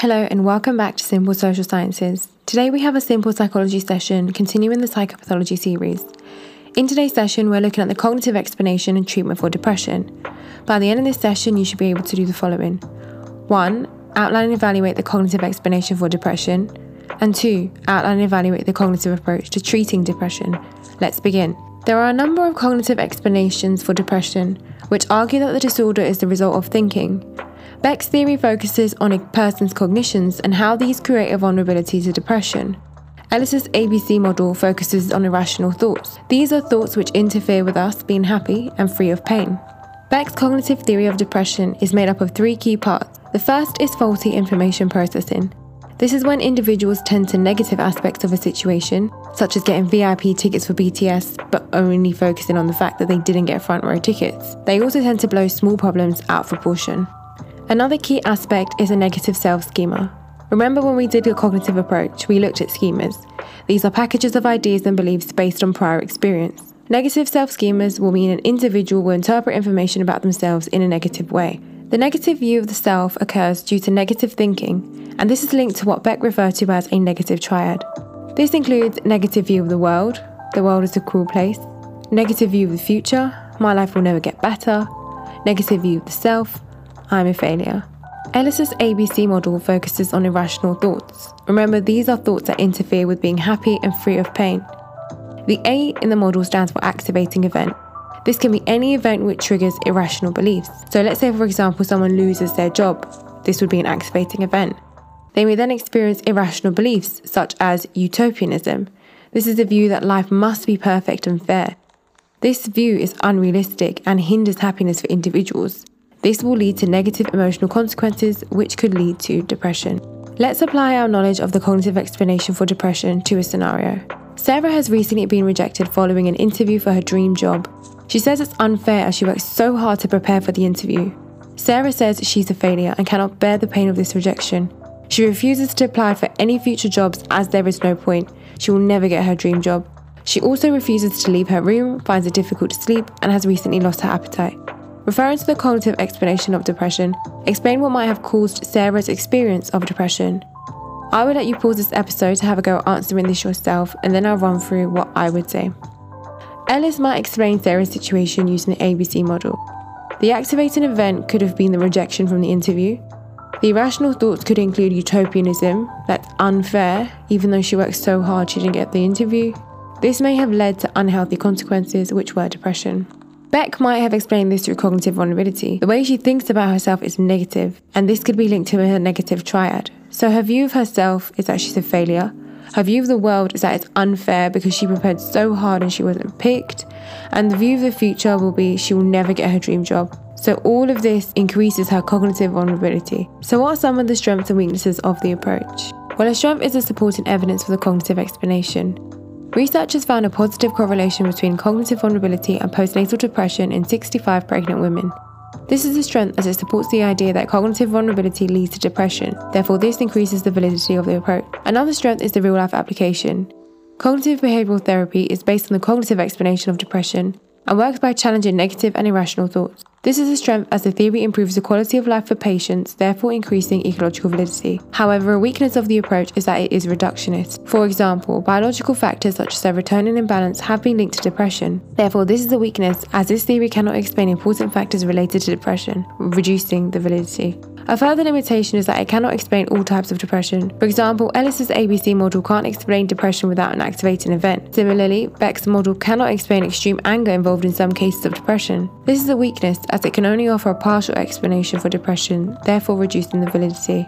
Hello and welcome back to Simple Social Sciences. Today we have a Simple Psychology session continuing the Psychopathology series. In today's session we're looking at the cognitive explanation and treatment for depression. By the end of this session you should be able to do the following. 1. Outline and evaluate the cognitive explanation for depression. And 2. Outline and evaluate the cognitive approach to treating depression. Let's begin. There are a number of cognitive explanations for depression, which argue that the disorder is the result of thinking. Beck's theory focuses on a person's cognitions and how these create a vulnerability to depression. Ellis's ABC model focuses on irrational thoughts. These are thoughts which interfere with us being happy and free of pain. Beck's cognitive theory of depression is made up of three key parts. The first is faulty information processing. This is when individuals tend to negative aspects of a situation, such as getting VIP tickets for BTS, but only focusing on the fact that they didn't get front row tickets. They also tend to blow small problems out of proportion. Another key aspect is a negative self-schema. Remember when we did the cognitive approach, we looked at schemas. These are packages of ideas and beliefs based on prior experience. Negative self-schemas will mean an individual will interpret information about themselves in a negative way. The negative view of the self occurs due to negative thinking, and this is linked to what Beck referred to as a negative triad. This includes negative view of the world is a cruel place, negative view of the future, my life will never get better, negative view of the self, I'm a failure. Ellis's ABC model focuses on irrational thoughts. Remember, these are thoughts that interfere with being happy and free of pain. The A in the model stands for activating event. This can be any event which triggers irrational beliefs. So let's say, for example, someone loses their job. This would be an activating event. They may then experience irrational beliefs, such as utopianism. This is a view that life must be perfect and fair. This view is unrealistic and hinders happiness for individuals. This will lead to negative emotional consequences, which could lead to depression. Let's apply our knowledge of the cognitive explanation for depression to a scenario. Sarah has recently been rejected following an interview for her dream job. She says it's unfair as she works so hard to prepare for the interview. Sarah says she's a failure and cannot bear the pain of this rejection. She refuses to apply for any future jobs as there is no point. She will never get her dream job. She also refuses to leave her room, finds it difficult to sleep, and has recently lost her appetite. Referring to the cognitive explanation of depression, explain what might have caused Sarah's experience of depression. I would let you pause this episode to have a go at answering this yourself, and then I'll run through what I would say. Ellis might explain Sarah's situation using the ABC model. The activating event could have been the rejection from the interview. The irrational thoughts could include utopianism, that's unfair, even though she worked so hard she didn't get the interview. This may have led to unhealthy consequences, which were depression. Beck might have explained this through cognitive vulnerability. The way she thinks about herself is negative, and this could be linked to her negative triad. So her view of herself is that she's a failure. Her view of the world is that it's unfair because she prepared so hard and she wasn't picked. And the view of the future will be she will never get her dream job. So all of this increases her cognitive vulnerability. So what are some of the strengths and weaknesses of the approach? Well, a strength is the supporting evidence for the cognitive explanation. Researchers found a positive correlation between cognitive vulnerability and postnatal depression in 65 pregnant women. This is a strength as it supports the idea that cognitive vulnerability leads to depression, therefore this increases the validity of the approach. Another strength is the real-life application. Cognitive behavioural therapy is based on the cognitive explanation of depression and works by challenging negative and irrational thoughts. This is a strength as the theory improves the quality of life for patients, therefore increasing ecological validity. However, a weakness of the approach is that it is reductionist. For example, biological factors such as serotonin imbalance have been linked to depression. Therefore, this is a weakness as this theory cannot explain important factors related to depression, reducing the validity. A further limitation is that it cannot explain all types of depression. For example, Ellis's ABC model can't explain depression without an activating event. Similarly, Beck's model cannot explain extreme anger involved in some cases of depression. This is a weakness as it can only offer a partial explanation for depression, therefore reducing the validity.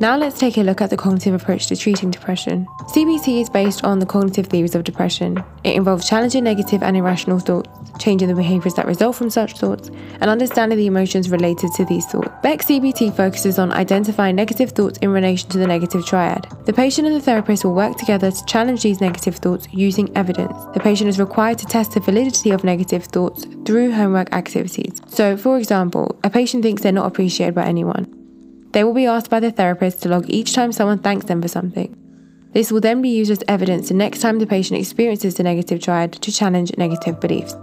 Now let's take a look at the cognitive approach to treating depression. CBT is based on the cognitive theories of depression. It involves challenging negative and irrational thoughts, changing the behaviours that result from such thoughts, and understanding the emotions related to these thoughts. Beck's CBT focuses on identifying negative thoughts in relation to the negative triad. The patient and the therapist will work together to challenge these negative thoughts using evidence. The patient is required to test the validity of negative thoughts through homework activities. So, for example, a patient thinks they're not appreciated by anyone. They will be asked by their therapist to log each time someone thanks them for something. This will then be used as evidence the next time the patient experiences the negative triad to challenge negative beliefs.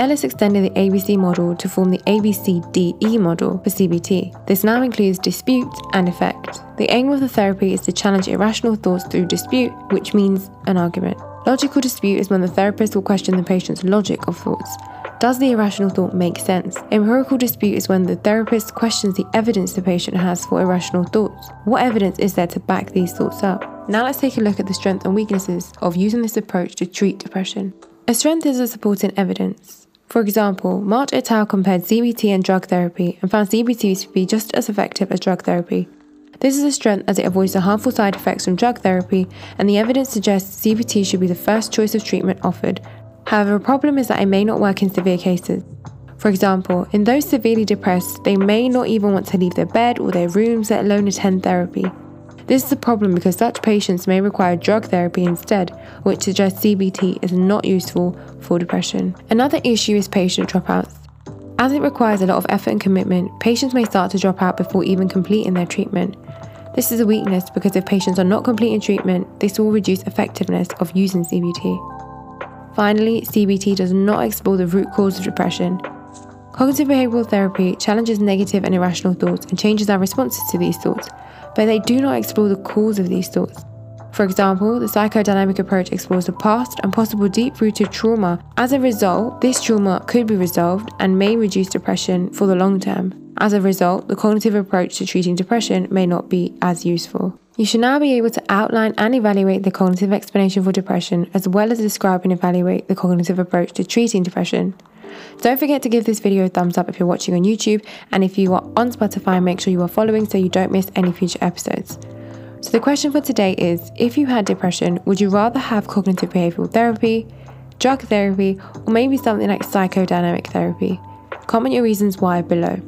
Ellis extended the ABC model to form the ABCDE model for CBT. This now includes dispute and effect. The aim of the therapy is to challenge irrational thoughts through dispute, which means an argument. Logical dispute is when the therapist will question the patient's logic of thoughts. Does the irrational thought make sense? Empirical dispute is when the therapist questions the evidence the patient has for irrational thoughts. What evidence is there to back these thoughts up? Now let's take a look at the strengths and weaknesses of using this approach to treat depression. A strength is the supporting evidence. For example, March et al. Compared CBT and drug therapy and found CBT to be just as effective as drug therapy. This is a strength as it avoids the harmful side effects from drug therapy, and the evidence suggests CBT should be the first choice of treatment offered. However, a problem is that it may not work in severe cases. For example, in those severely depressed, they may not even want to leave their bed or their rooms, let alone attend therapy. This is a problem because such patients may require drug therapy instead, which suggests CBT is not useful for depression. Another issue is patient dropouts. As it requires a lot of effort and commitment, patients may start to drop out before even completing their treatment. This is a weakness because if patients are not completing treatment, this will reduce effectiveness of using CBT. Finally, CBT does not explore the root cause of depression. Cognitive behavioural therapy challenges negative and irrational thoughts and changes our responses to these thoughts, but they do not explore the cause of these thoughts. For example, the psychodynamic approach explores the past and possible deep-rooted trauma. As a result, this trauma could be resolved and may reduce depression for the long term. As a result, the cognitive approach to treating depression may not be as useful. You should now be able to outline and evaluate the cognitive explanation for depression, as well as describe and evaluate the cognitive approach to treating depression. Don't forget to give this video a thumbs up if you're watching on YouTube, and if you are on Spotify, make sure you are following so you don't miss any future episodes. So the question for today is, if you had depression, would you rather have cognitive behavioural therapy, drug therapy, or maybe something like psychodynamic therapy? Comment your reasons why below.